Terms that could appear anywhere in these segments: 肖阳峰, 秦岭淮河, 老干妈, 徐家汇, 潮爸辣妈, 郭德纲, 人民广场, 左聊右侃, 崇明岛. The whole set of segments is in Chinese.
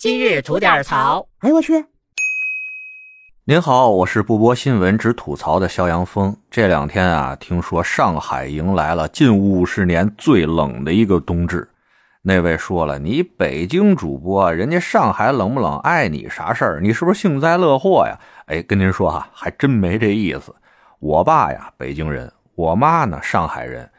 今日吐点槽。哎我去。您好，我是不播新闻只吐槽的肖阳峰。这两天啊，听说上海迎来了近50年最冷的一个冬至。那位说了，你北京主播，人家上海冷不冷碍你啥事儿？你是不是幸灾乐祸呀？哎，跟您说啊，还真没这意思。我爸呀，北京人，我妈呢，上海人。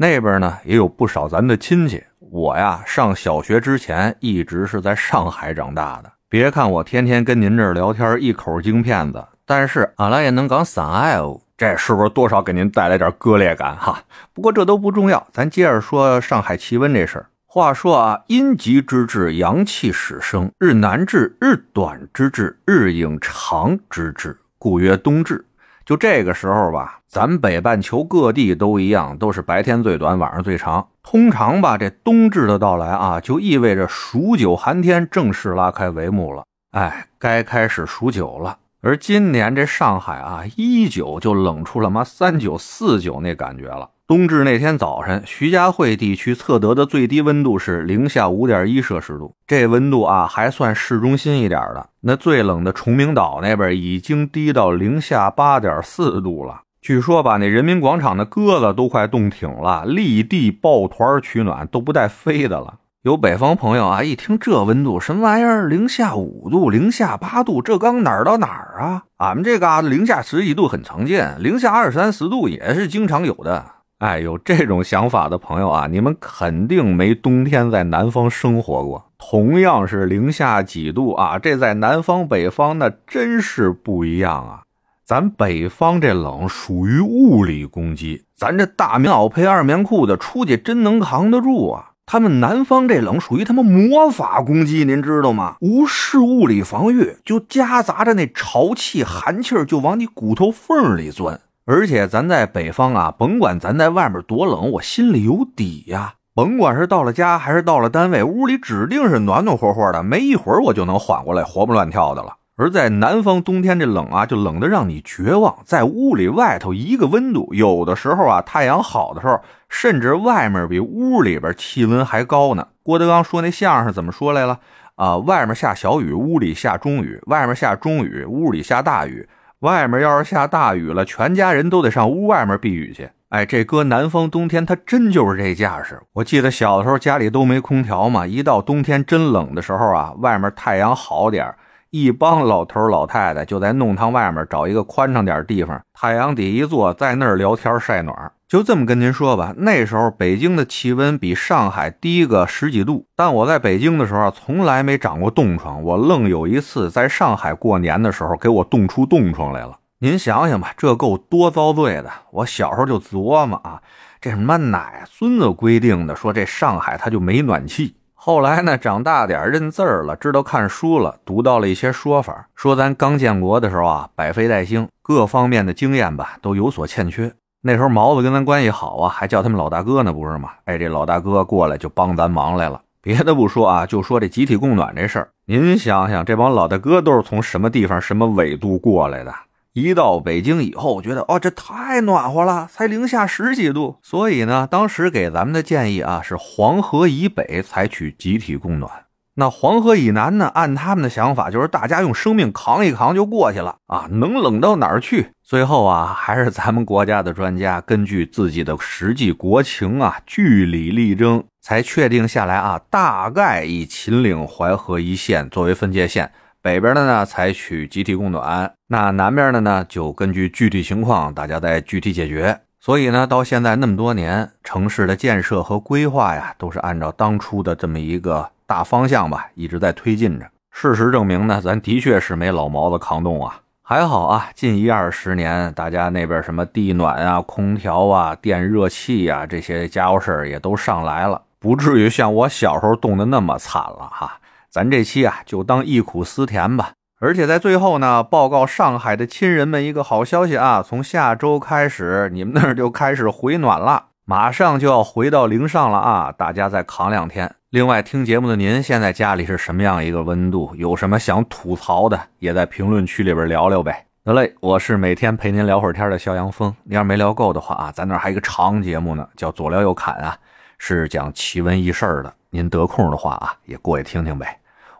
那边呢也有不少咱的亲戚。我呀，上小学之前一直是在上海长大的。别看我天天跟您这儿聊天，一口京片子，但是俺俩也能讲上海哦，这是不是多少给您带来点割裂感哈？不过这都不重要，咱接着说上海气温这事儿。话说啊，阴极之至，阳气始生，日南至，日短之至，日影长之至，故曰冬至。就这个时候吧，咱北半球各地都一样，都是白天最短，晚上最长。通常吧，这冬至的到来啊，就意味着数九寒天正式拉开帷幕了。哎，该开始数九了。而今年这上海啊，19就冷出了39、49那感觉了。冬至那天早晨，徐家汇地区测得的最低温度是零下5.1摄氏度，这温度啊还算市中心一点的。那最冷的崇明岛那边已经低到零下8.4度了。据说吧，那人民广场的鸽子都快冻挺了，立地抱团取暖，都不带飞的了。有北方朋友啊，一听这温度什么玩意儿，零下5度，零下8度，这刚哪儿到哪儿啊？俺们这嘎零下10几度很常见，零下20、30度也是经常有的。哎，有这种想法的朋友啊，你们肯定没冬天在南方生活过。同样是零下几度啊，这在南方北方那真是不一样啊。咱北方这冷属于物理攻击，咱这大棉袄配二棉裤的出去真能扛得住啊。他们南方这冷属于他们魔法攻击，您知道吗？无视物理防御，就夹杂着那潮气寒气就往你骨头缝里钻。而且咱在北方啊，甭管咱在外面多冷，我心里有底呀。甭管是到了家还是到了单位，屋里指定是暖暖和和的，没一会儿我就能缓过来，活蹦乱跳的了。而在南方冬天这冷啊，就冷得让你绝望，在屋里外头一个温度，有的时候啊太阳好的时候，甚至外面比屋里边气温还高呢。郭德纲说那相声怎么说来了啊？外面下小雨，屋里下中雨，外面下中雨，屋里下大雨，外面要是下大雨了，全家人都得上屋外面避雨去。哎，这哥南方冬天他真就是这架势。我记得小的时候家里都没空调嘛，一到冬天真冷的时候啊，外面太阳好点，一帮老头老太太就在弄堂外面找一个宽敞点地方，太阳底一坐，在那儿聊天晒暖。就这么跟您说吧，那时候北京的气温比上海低个10几度，但我在北京的时候从来没长过冻疮，我愣有一次在上海过年的时候给我冻出冻疮来了。您想想吧，这够多遭罪的。我小时候就琢磨啊，这什么奶孙子规定的，说这上海它就没暖气。后来呢，长大点认字儿了，知道看书了，读到了一些说法，说咱刚建国的时候啊，百废待兴，各方面的经验吧都有所欠缺。那时候毛子跟咱关系好啊，还叫他们老大哥呢，不是吗？哎，这老大哥过来就帮咱忙来了。别的不说啊，就说这集体供暖这事儿，您想想这帮老大哥都是从什么地方什么纬度过来的。一到北京以后觉得这太暖和了，才零下10几度。所以呢，当时给咱们的建议啊，是黄河以北采取集体供暖。那黄河以南呢，按他们的想法就是大家用生命扛一扛就过去了啊，能冷到哪儿去？最后啊，还是咱们国家的专家根据自己的实际国情啊，据理力争，才确定下来啊，大概以秦岭淮河一线作为分界线。北边的呢采取集体供暖，那南边的呢就根据具体情况大家再具体解决。所以呢，到现在那么多年，城市的建设和规划呀都是按照当初的这么一个大方向吧一直在推进着。事实证明呢，咱的确是没老毛子抗冻啊。还好啊，近10、20年大家那边什么地暖啊、空调啊、电热器啊这些家伙事儿也都上来了，不至于像我小时候冻得那么惨了哈。咱这期啊就当忆苦思甜吧。而且在最后呢，报告上海的亲人们一个好消息啊，从下周开始你们那儿就开始回暖了，马上就要回到0上了啊，大家再扛2天。另外，听节目的您现在家里是什么样一个温度，有什么想吐槽的也在评论区里边聊聊呗。得嘞，我是每天陪您聊会儿天的肖阳峰。你要没聊够的话啊，咱那儿还有一个长节目呢，叫左聊右侃啊，是讲奇闻异事的，您得空的话啊也过去听听呗。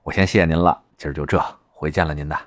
我先谢谢您了，今儿就这，回见了您的。